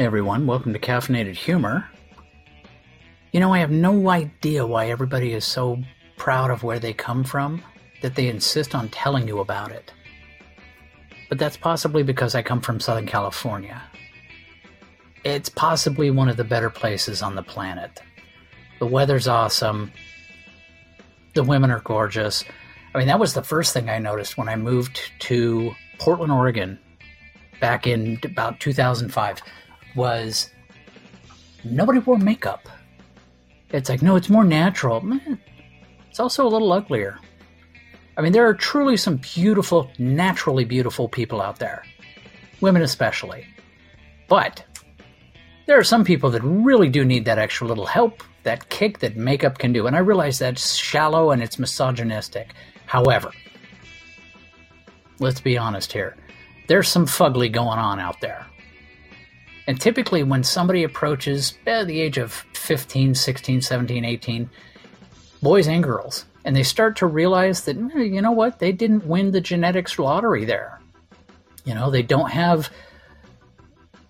Hey everyone, welcome to Caffeinated Humor. You know, I have no idea why everybody is so proud of where they come from that they insist on telling you about it. But that's possibly because I come from Southern California. It's possibly one of the better places on the planet. The weather's awesome. The women are gorgeous. I mean, that was the first thing I noticed when I moved to Portland, Oregon, back in about 2005, was nobody wore makeup. It's like, no, it's more natural. It's also a little uglier. I mean, there are truly some beautiful, naturally beautiful people out there, women especially. But there are some people that really do need that extra little help, that kick that makeup can do. And I realize that's shallow and it's misogynistic. However, let's be honest here. There's some fugly going on out there. And typically when somebody approaches the age of 15, 16, 17, 18, boys and girls, and they start to realize that, you know what, they didn't win the genetics lottery there. You know, they don't have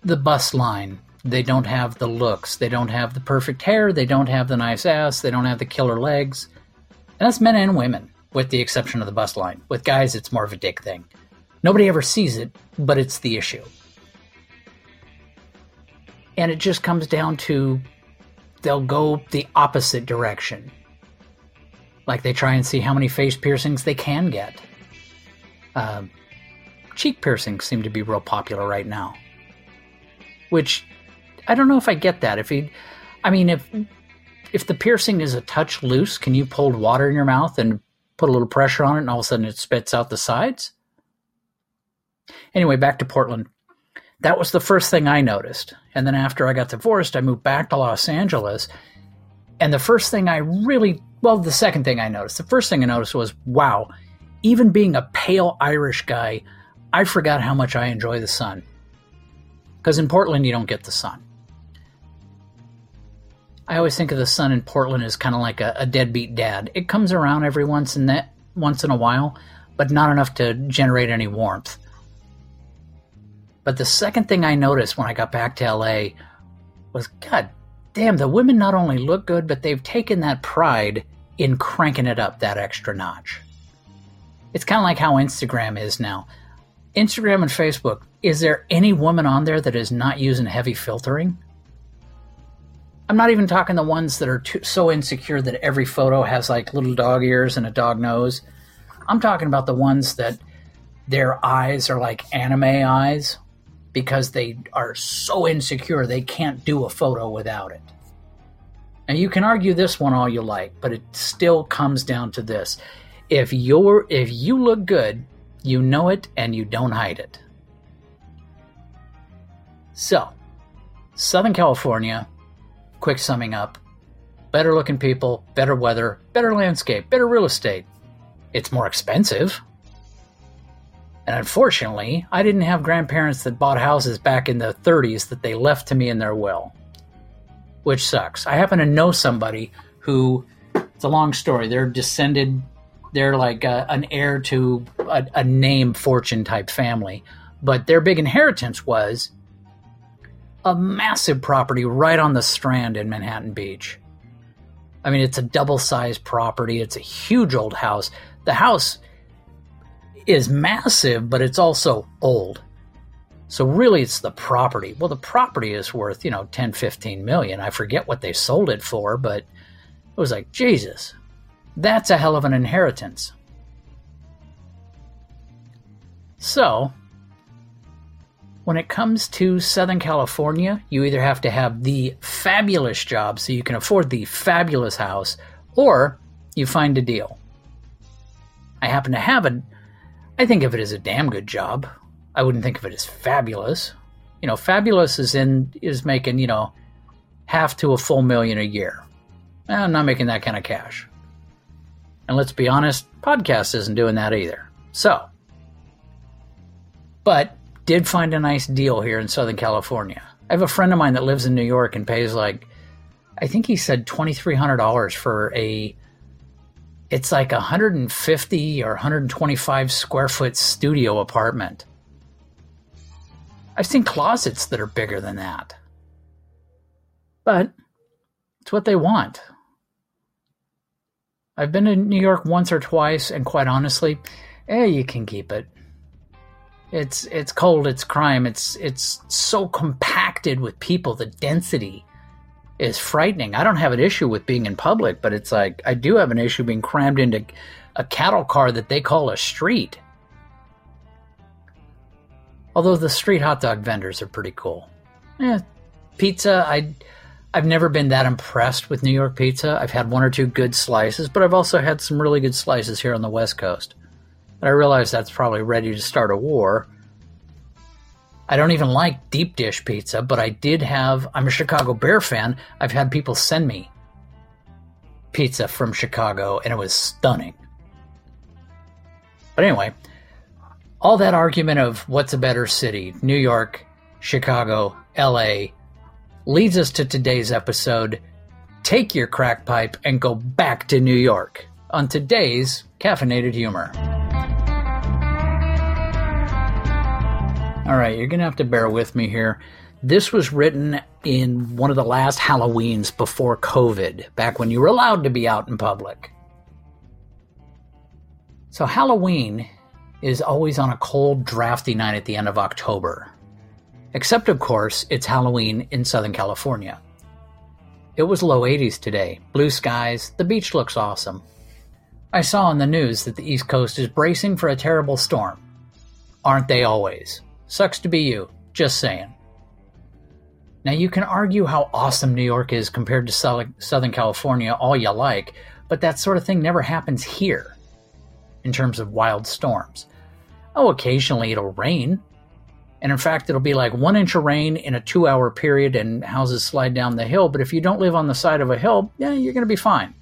the bust line. They don't have the looks. They don't have the perfect hair. They don't have the nice ass. They don't have the killer legs. And that's men and women, with the exception of the bust line. With guys, it's more of a dick thing. Nobody ever sees it, but it's the issue. And it just comes down to they'll go the opposite direction. Like they try and see how many face piercings they can get. Cheek piercings seem to be real popular right now. Which, I don't know if I get that. If the piercing is a touch loose, can you pour water in your mouth and put a little pressure on it and all of a sudden it spits out the sides? Anyway, back to Portland. That was the first thing I noticed. And then after I got divorced, I moved back to Los Angeles. And the second thing I noticed, the first thing I noticed was, wow, even being a pale Irish guy, I forgot how much I enjoy the sun. Because in Portland, you don't get the sun. I always think of the sun in Portland as kind of like a deadbeat dad. It comes around every once in a while, but not enough to generate any warmth. But the second thing I noticed when I got back to LA was, God damn, the women not only look good, but they've taken that pride in cranking it up that extra notch. It's kind of like how Instagram is now. Instagram and Facebook, is there any woman on there that is not using heavy filtering? I'm not even talking the ones that are so insecure that every photo has like little dog ears and a dog nose. I'm talking about the ones that their eyes are like anime eyes because they are so insecure they can't do a photo without it. And you can argue this one all you like, but it still comes down to this. If you look good, you know it and you don't hide it. So, Southern California, quick summing up, better looking people, better weather, better landscape, better real estate. It's more expensive. And unfortunately, I didn't have grandparents that bought houses back in the 30s that they left to me in their will, which sucks. I happen to know somebody who, it's a long story, they're like an heir to a name fortune type family, but their big inheritance was a massive property right on the Strand in Manhattan Beach. I mean, it's a double-sized property. It's a huge old house. The house is massive, but it's also old. So really, it's the property. Well, the property is worth, $10, $15 million. I forget what they sold it for, but it was like, Jesus, that's a hell of an inheritance. So when it comes to Southern California, you either have to have the fabulous job so you can afford the fabulous house, or you find a deal. I happen to have I think of it as a damn good job. I wouldn't think of it as fabulous. Fabulous is making, half to a full million a year. I'm not making that kind of cash. And let's be honest, podcast isn't doing that either. So, but did find a nice deal here in Southern California. I have a friend of mine that lives in New York and pays I think he said $2,300 for it's like 150 or 125 square foot studio apartment. I've seen closets that are bigger than that. But it's what they want. I've been to New York once or twice, and quite honestly, you can keep it. It's cold, it's crime, it's so compacted with people, the density is frightening. I don't have an issue with being in public, but it's like I do have an issue being crammed into a cattle car that they call a street. Although the street hot dog vendors are pretty cool. Pizza, I've never been that impressed with New York pizza. I've had one or two good slices, but I've also had some really good slices here on the West Coast. And I realize that's probably ready to start a war. I don't even like deep dish pizza, but I did have... I'm a Chicago Bear fan. I've had people send me pizza from Chicago, and it was stunning. But anyway, all that argument of what's a better city, New York, Chicago, LA, leads us to today's episode, Take Your Crack Pipe and Go Back to New York, on today's Caffeinated Humor. All right, you're going to have to bear with me here. This was written in one of the last Halloweens before COVID, back when you were allowed to be out in public. So Halloween is always on a cold, drafty night at the end of October. Except, of course, it's Halloween in Southern California. It was low 80s today, blue skies, the beach looks awesome. I saw on the news that the East Coast is bracing for a terrible storm. Aren't they always? Sucks to be you, just saying. Now you can argue how awesome New York is compared to Southern California all you like, but that sort of thing never happens here in terms of wild storms. Oh, occasionally it'll rain. And in fact, it'll be like 1 inch of rain in a 2-hour period and houses slide down the hill. But if you don't live on the side of a hill, you're going to be fine.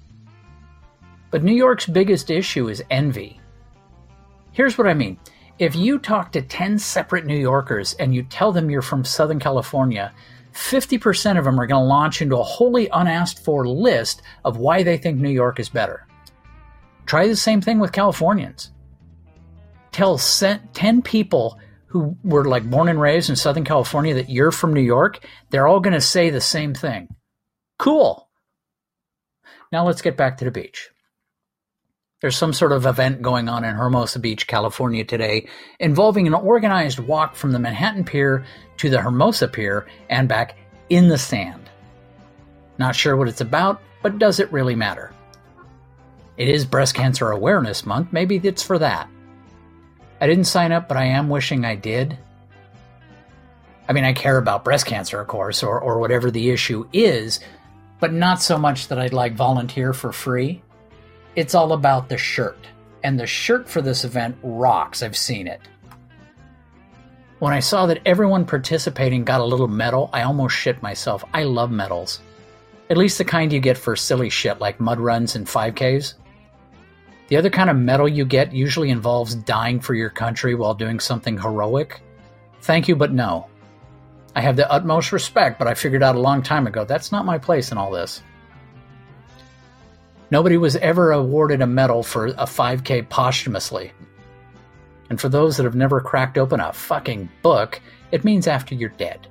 But New York's biggest issue is envy. Here's what I mean. If you talk to 10 separate New Yorkers and you tell them you're from Southern California, 50% of them are going to launch into a wholly unasked for list of why they think New York is better. Try the same thing with Californians. Tell 10 people who were like born and raised in Southern California that you're from New York, they're all going to say the same thing. Cool. Now let's get back to the beach. There's some sort of event going on in Hermosa Beach, California today involving an organized walk from the Manhattan Pier to the Hermosa Pier and back in the sand. Not sure what it's about, but does it really matter? It is Breast Cancer Awareness Month. Maybe it's for that. I didn't sign up, but I am wishing I did. I mean, I care about breast cancer, of course, or whatever the issue is, but not so much that I'd like volunteer for free. It's all about the shirt, and the shirt for this event rocks. I've seen it. When I saw that everyone participating got a little medal, I almost shit myself. I love medals. At least the kind you get for silly shit like mud runs and 5Ks. The other kind of medal you get usually involves dying for your country while doing something heroic. Thank you, but no. I have the utmost respect, but I figured out a long time ago that's not my place in all this. Nobody was ever awarded a medal for a 5K posthumously. And for those that have never cracked open a fucking book, it means after you're dead.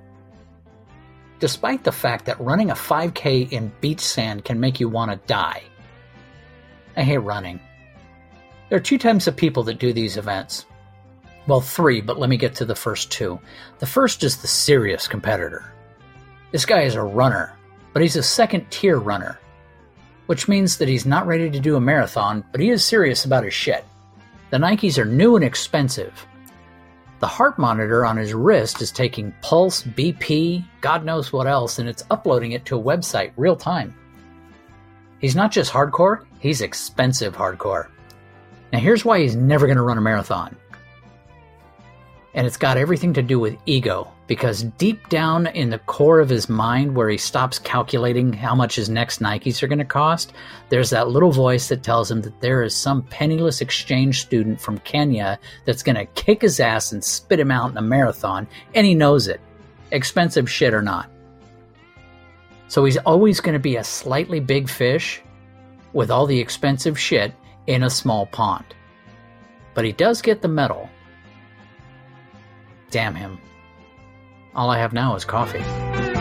Despite the fact that running a 5K in beach sand can make you want to die. I hate running. There are two types of people that do these events. Well, three, but let me get to the first two. The first is the serious competitor. This guy is a runner, but he's a second-tier runner, which means that he's not ready to do a marathon, but he is serious about his shit. The Nikes are new and expensive. The heart monitor on his wrist is taking pulse, BP, God knows what else, and it's uploading it to a website real time. He's not just hardcore, he's expensive hardcore. Now here's why he's never going to run a marathon. And it's got everything to do with ego, because deep down in the core of his mind where he stops calculating how much his next Nikes are going to cost, there's that little voice that tells him that there is some penniless exchange student from Kenya that's going to kick his ass and spit him out in a marathon, and he knows it, expensive shit or not. So he's always going to be a slightly big fish with all the expensive shit in a small pond. But he does get the medal. Damn him. All I have now is coffee.